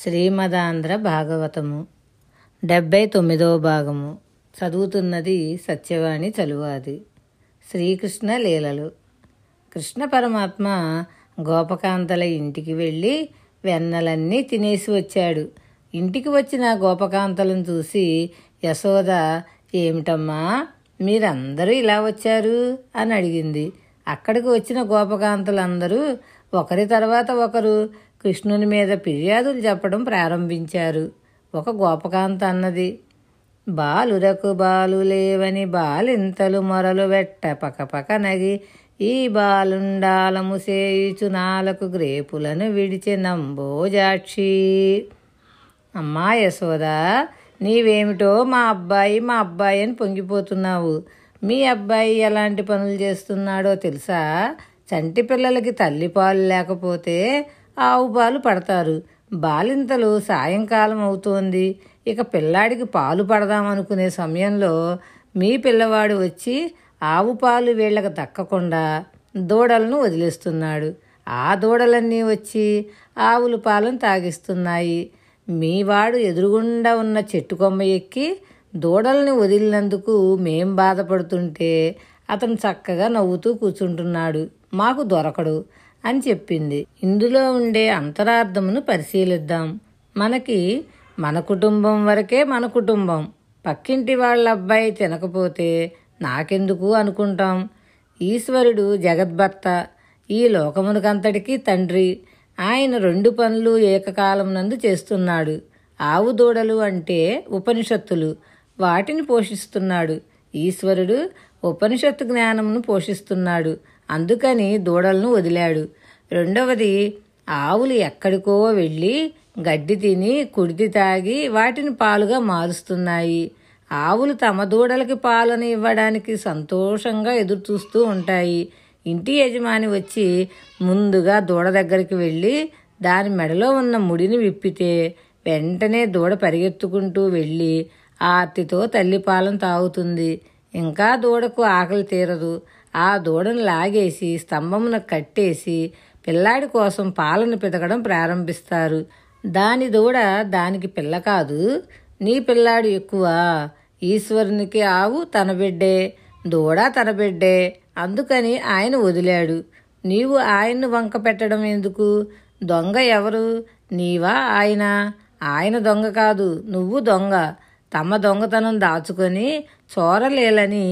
శ్రీమదాంధ్ర భాగవతము 79వ భాగము. చదువుతున్నది సత్యవాణి చలువాది. శ్రీకృష్ణ లీలలు. కృష్ణ పరమాత్మ గోపకాంతల ఇంటికి వెళ్ళి వెన్నలన్నీ తినేసి వచ్చాడు. ఇంటికి వచ్చిన గోపకాంతలను చూసి యశోద, ఏమిటమ్మా మీరందరూ ఇలా వచ్చారు అని అడిగింది. అక్కడికి వచ్చిన గోపకాంతలందరూ ఒకరి తర్వాత ఒకరు కృష్ణుని మీద ఫిర్యాదులు చెప్పడం ప్రారంభించారు. ఒక గోపకాంత అన్నది, బాలురకు బాలులేవని బాలింతలు మొరలు వెట్ట పకపక నగి ఈ బాలుండాలము సేయుచు నాలకు గ్రేపులను విడిచే నంబోజాక్షి. అమ్మా యశోదా, నీవేమిటో మా అబ్బాయి అని పొంగిపోతున్నావు. మీ అబ్బాయి ఎలాంటి పనులు చేస్తున్నాడో తెలుసా? చంటి పిల్లలకి తల్లిపాలు లేకపోతే ఆవు పాలు పడతారు. బాలింతలు సాయంకాలం అవుతోంది, ఇక పిల్లాడికి పాలు పడదామనుకునే సమయంలో మీ పిల్లవాడు వచ్చి ఆవు పాలు వీళ్ళకి దక్కకుండా దూడలను వదిలేస్తున్నాడు. ఆ దూడలన్నీ వచ్చి ఆవుల పాలను తాగిస్తున్నాయి. మీ వాడు ఎదురుగుండా ఉన్న చెట్టు కొమ్మ ఎక్కి దూడల్ని వదిలినందుకు మేం బాధపడుతుంటే అతను చక్కగా నవ్వుతూ కూర్చుంటున్నాడు, మాకు దొరకడు అని చెప్పింది. ఇందులో ఉండే అంతరార్థమును పరిశీలిద్దాం. మనకి మన కుటుంబం వరకే మన కుటుంబం, పక్కింటి వాళ్ళ అబ్బాయి తినకపోతే నాకెందుకు అనుకుంటాం. ఈశ్వరుడు జగద్భర్త, ఈ లోకమునకంతటికీ తండ్రి. ఆయన రెండు పనులు ఏకకాలం నందు చేస్తున్నాడు. ఆవు దూడలు అంటే ఉపనిషత్తులు, వాటిని పోషిస్తున్నాడు. ఈశ్వరుడు ఉపనిషత్తు జ్ఞానమును పోషిస్తున్నాడు, అందుకని దూడలను వదిలాడు. రెండవది, ఆవులు ఎక్కడికో వెళ్ళి గడ్డి తిని కుడితి తాగి వాటిని పాలుగా మారుస్తున్నాయి. ఆవులు తమ దూడలకి పాలను ఇవ్వడానికి సంతోషంగా ఎదురుచూస్తూ ఉంటాయి. ఇంటి యజమాని వచ్చి ముందుగా దూడ దగ్గరికి వెళ్ళి దాని మెడలో ఉన్న ముడిని విప్పితే వెంటనే దూడ పరిగెత్తుకుంటూ వెళ్ళి ఆర్తితో తల్లి పాలను తాగుతుంది. ఇంకా దూడకు ఆకలి తీరదు. ఆ దూడను లాగేసి స్తంభమున కట్టేసి పిల్లాడి కోసం పాలను పితకడం ప్రారంభిస్తారు. దాని దూడ, దానికి పిల్ల కాదు, నీ పిల్లాడు ఎక్కువ. ఈశ్వరునికి ఆవు తన బిడ్డే, దూడ తన బిడ్డే, అందుకని ఆయన వదిలాడు. నీవు ఆయన్ను వంక పెట్టడం ఎందుకు? దొంగ ఎవరు, నీవా ఆయన? ఆయన దొంగ కాదు, నువ్వు దొంగ. తమ దొంగతనం దాచుకొని చోరలేలని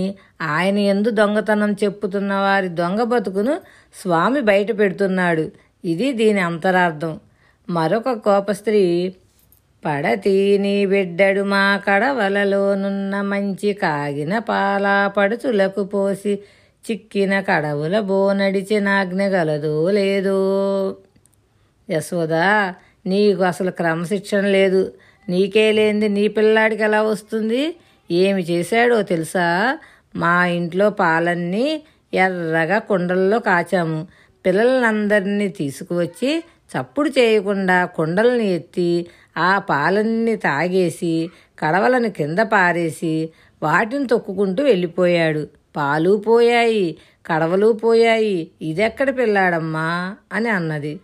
ఆయన యందు దొంగతనం చెప్పుతున్న వారి దొంగ బతుకును స్వామి బయట పెడుతున్నాడు. ఇది దీని అంతరార్థం. మరొక కోపస్త్రీ, పడతీ నీ బిడ్డడు మా కడవలలోనున్న మంచి కాగిన పాలాపడుచులకు పోసి చిక్కిన కడవుల బోనడిచినాజ్ఞ గలదో లేదో. యశోదా, నీకు అసలు క్రమశిక్షణ లేదు. నీకే లేనిది నీ పిల్లాడికి ఎలా వస్తుంది? ఏమి చేశాడో తెలుసా? మా ఇంట్లో పాలన్నీ ఎర్రగా కుండల్లో కాచాము. పిల్లలందరినీ తీసుకువచ్చి చప్పుడు చేయకుండా కుండల్ని ఎత్తి ఆ పాలన్నీ తాగేసి కడవలను కింద పారేసి వాటిని తొక్కుకుంటూ వెళ్ళిపోయాడు. పాలు పోయాయి, కడవలు పోయాయి, ఇదెక్కడ పిల్లాడమ్మా అని అన్నది.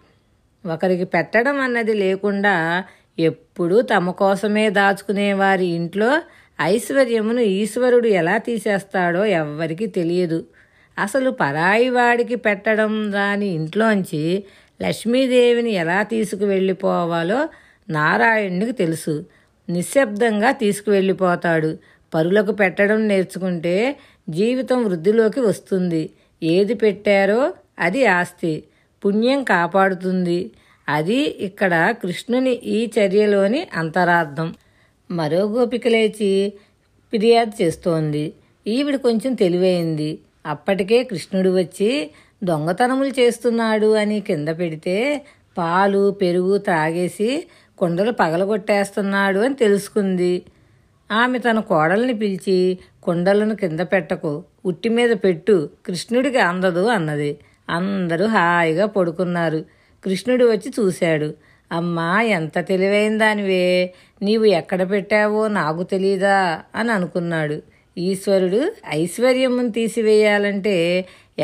ఒకరికి పెట్టడం అన్నది లేకుండా ఎప్పుడూ తమ కోసమే దాచుకునే వారి ఇంట్లో ఐశ్వర్యమును ఈశ్వరుడు ఎలా తీసేస్తాడో ఎవ్వరికీ తెలియదు. అసలు పరాయి వాడికి పెట్టడం దాని ఇంట్లోంచి లక్ష్మీదేవిని ఎలా తీసుకువెళ్ళిపోవాలో నారాయణునికి తెలుసు. నిశ్శబ్దంగా తీసుకువెళ్ళిపోతాడు. పరులకు పెట్టడం నేర్చుకుంటే జీవితం వృద్ధిలోకి వస్తుంది. ఏది పెట్టారో అది ఆస్తి, పుణ్యం కాపాడుతుంది. అది ఇక్కడ కృష్ణుని ఈ చర్యలోని అంతరార్థం. మరో గోపిక లేచి ఫిర్యాదు చేస్తోంది. ఈవిడ కొంచెం తెలివైంది. అప్పటికే కృష్ణుడు వచ్చి దొంగతనములు చేస్తున్నాడు అని కింద పెడితే పాలు పెరుగు తాగేసి కుండలు పగలగొట్టేస్తున్నాడు అని తెలుసుకుంది. ఆమె తన కోడల్ని పిలిచి, కుండలను కింద పెట్టకు, ఉట్టి మీద పెట్టు, కృష్ణుడికి అందదు అన్నది. అందరూ హాయిగా పడుకున్నారు. కృష్ణుడు వచ్చి చూశాడు. అమ్మా, ఎంత తెలివైన దానివే, నీవు ఎక్కడ పెట్టావో నాకు తెలీదా అని అనుకున్నాడు. ఈశ్వరుడు ఐశ్వర్యమును తీసివేయాలంటే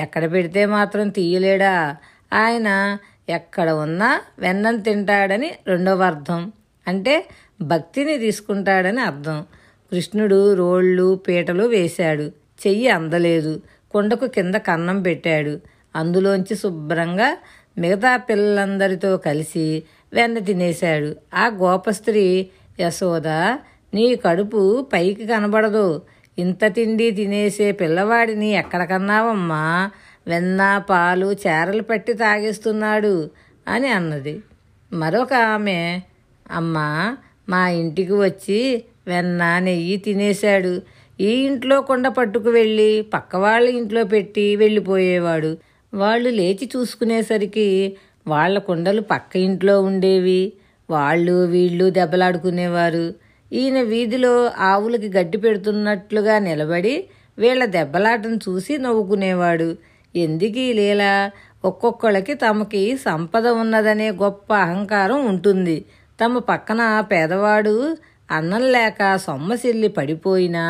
ఎక్కడ పెడితే మాత్రం తీయలేడా? ఆయన ఎక్కడ ఉన్నా వెన్నం తింటాడని రెండవ అర్థం, అంటే భక్తిని తీసుకుంటాడని అర్థం. కృష్ణుడు రోళ్ళు పీటలు వేశాడు, చెయ్యి అందలేదు, కొండకు కింద కన్నం పెట్టాడు. అందులోంచి శుభ్రంగా మిగతా పిల్లలందరితో కలిసి వెన్న తినేశాడు. ఆ గోపస్త్రీ, యశోద, నీ కడుపు పైకి కనబడదు, ఇంత తిండి తినేసే పిల్లవాడిని ఎక్కడికన్నావమ్మా, వెన్న పాలు చేరలు పట్టి తాగేస్తున్నాడు అని అన్నది. మరొక ఆమె, అమ్మా, మా ఇంటికి వచ్చి వెన్న నెయ్యి తినేశాడు, ఈ ఇంట్లో కొండ పట్టుకు వెళ్ళి పక్క వాళ్ళ ఇంట్లో పెట్టి వెళ్ళిపోయేవాడు. వాళ్ళు లేచి చూసుకునేసరికి వాళ్ళ కుండలు పక్క ఇంట్లో ఉండేవి. వాళ్ళు వీళ్ళు దెబ్బలాడుకునేవారు. ఈయన వీధిలో ఆవులకి గడ్డి పెడుతున్నట్లుగా నిలబడి వీళ్ళ దెబ్బలాటను చూసి నవ్వుకునేవాడు. ఎందుకీ లీలా, ఒక్కొక్కళ్ళకి తమకి సంపద ఉన్నదనే గొప్ప అహంకారం ఉంటుంది. తమ పక్కన పేదవాడు అన్నం లేక సొమ్మసిల్లి పడిపోయినా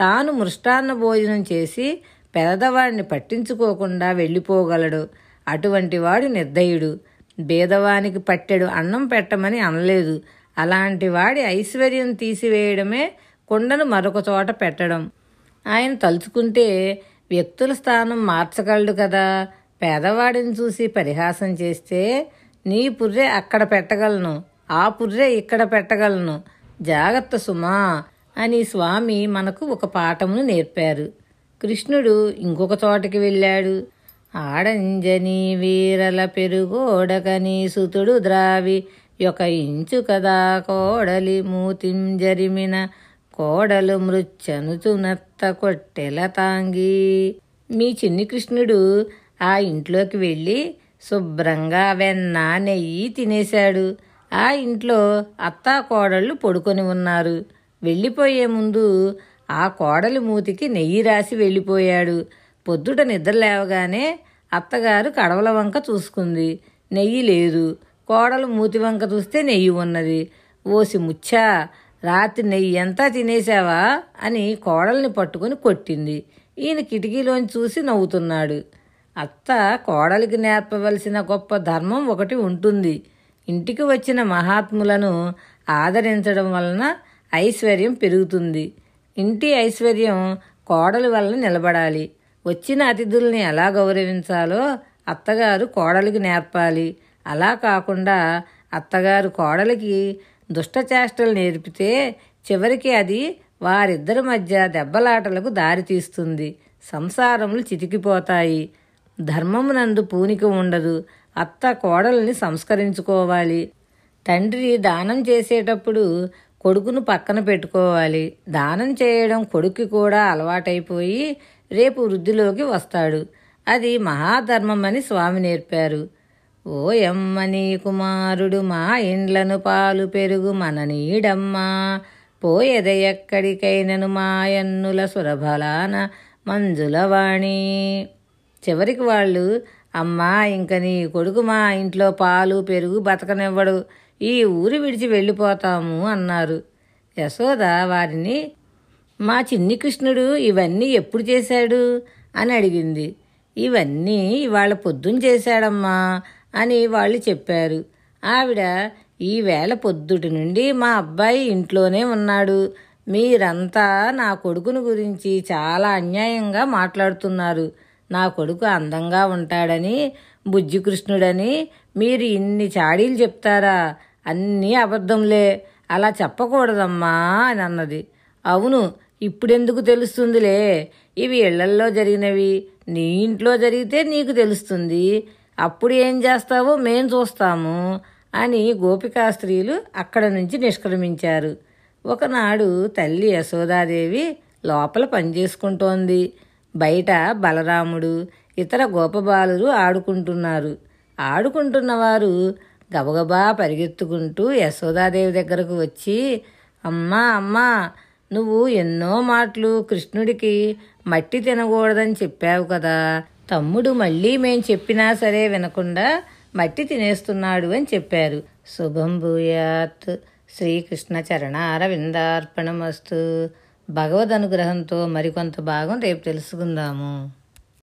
తాను మృష్టాన్న భోజనం చేసి పెదవాడిని పట్టించుకోకుండా వెళ్ళిపోగలడు. అటువంటి వాడు నిర్దయుడు. బీదవానికి పట్టెడు అన్నం పెట్టమని అనలేదు. అలాంటి వాడి ఐశ్వర్యం తీసివేయడమే కొండను మరొక చోట పెట్టడం. ఆయన తలుచుకుంటే వ్యక్తుల స్థానం మార్చగలడు కదా. పేదవాడిని చూసి పరిహాసం చేస్తే, నీ పుర్రే అక్కడ పెట్టగలను, ఆ పుర్రే ఇక్కడ పెట్టగలను, జాగ్రత్త సుమా అని స్వామి మనకు ఒక పాఠమును నేర్పారు. కృష్ణుడు ఇంకొక చోటకి వెళ్ళాడు. ఆడంజనీ వీరల పెరుగోడకని సుతుడు ద్రావి ఒక ఇంచు కదా కోడలి మూతిం జరిమిన కోడలు మృత్యనుచునత్త కొట్టెల తాంగి. మీ చిన్ని కృష్ణుడు ఆ ఇంట్లోకి వెళ్ళి శుభ్రంగా వెన్న నెయ్యి తినేశాడు. ఆ ఇంట్లో అత్తా కోడళ్ళు పడుకొని ఉన్నారు. వెళ్ళిపోయే ముందు ఆ కోడలి మూతికి నెయ్యి రాసి వెళ్ళిపోయాడు. పొద్దుట నిద్ర లేవగానే అత్తగారు కడవల వంక చూసుకుంది, నెయ్యి లేదు. కోడలు మూతి వంక చూస్తే నెయ్యి ఉన్నది. ఓసి ముచ్చా, రాత్రి నెయ్యి అంతా తినేశావా అని కోడల్ని పట్టుకుని కొట్టింది. ఈయన కిటికీలోంచి చూసి నవ్వుతున్నాడు. అత్త కోడలికి నేర్పవలసిన గొప్ప ధర్మం ఒకటి ఉంటుంది. ఇంటికి వచ్చిన మహాత్ములను ఆదరించడం వలన ఐశ్వర్యం పెరుగుతుంది. ఇంటి ఐశ్వర్యం కోడలి వలన నిలబడాలి. వచ్చిన అతిథుల్ని ఎలా గౌరవించాలో అత్తగారు కోడలికి నేర్పాలి. అలా కాకుండా అత్తగారు కోడలికి దుష్టచేష్టలు నేర్పితే చివరికి అది వారిద్దరి మధ్య దెబ్బలాటలకు దారితీస్తుంది. సంసారములు చితికిపోతాయి. ధర్మమునందు పూనిక ఉండదు. అత్త కోడల్ని సంస్కరించుకోవాలి. తండ్రి దానం చేసేటప్పుడు కొడుకును పక్కన పెట్టుకోవాలి. దానం చేయడం కొడుక్కి కూడా అలవాటైపోయి రేపు వృద్ధిలోకి వస్తాడు. అది మహాధర్మమని స్వామి నేర్పారు. ఓయమ్మ నీ కుమారుడు మా ఇండ్లను పాలు పెరుగు మన నీడమ్మా పోయేదెక్కడికైనను మాయన్నుల సురభలాన మంజులవాణి. చివరికి వాళ్ళు, అమ్మా, ఇంక నీ కొడుకు మా ఇంట్లో పాలు పెరుగు బతకనివ్వడు, ఈ ఊరు విడిచి వెళ్ళిపోతాము అన్నారు. యశోద వారిని, మా చిన్ని కృష్ణుడు ఇవన్నీ ఎప్పుడు చేశాడు అని అడిగింది. ఇవన్నీ ఇవాళ పొద్దున్న చేశాడమ్మా అని వాళ్ళు చెప్పారు. ఆవిడ, ఈవేళ పొద్దుటి నుండి మా అబ్బాయి ఇంట్లోనే ఉన్నాడు, మీరంతా నా కొడుకుని గురించి చాలా అన్యాయంగా మాట్లాడుతున్నారు, నా కొడుకు అందంగా ఉంటాడని బుజ్జి కృష్ణుడని మీరు ఇన్ని చాడీలు చెప్తారా, అన్నీ అబద్ధంలే, అలా చెప్పకూడదమ్మా అని అన్నది. అవును, ఇప్పుడెందుకు తెలుస్తుందిలే, ఇవి ఇళ్లల్లో జరిగినవి, నీ ఇంట్లో జరిగితే నీకు తెలుస్తుంది, అప్పుడు ఏం చేస్తావో మేం చూస్తాము అని గోపికా స్త్రీలు అక్కడ నుంచి నిష్క్రమించారు. ఒకనాడు తల్లి యశోదాదేవి లోపల పనిచేసుకుంటోంది. బయట బలరాముడు ఇతర గోపబాలురు ఆడుకుంటున్నారు. ఆడుకుంటున్నవారు గబగబా పరిగెత్తుకుంటూ యశోదాదేవి దగ్గరకు వచ్చి, అమ్మా అమ్మా, నువ్వు ఎన్నో మాటలు కృష్ణుడికి మట్టి తినకూడదని చెప్పావు కదా, తమ్ముడు మళ్ళీ మేం చెప్పినా సరే వినకుండా మట్టి తినేస్తున్నాడు అని చెప్పారు. శుభం భూయాత్. శ్రీకృష్ణ చరణారవిందార్పణమస్తు. భగవద్ అనుగ్రహంతో మరికొంత భాగం రేపు తెలుసుకుందాము.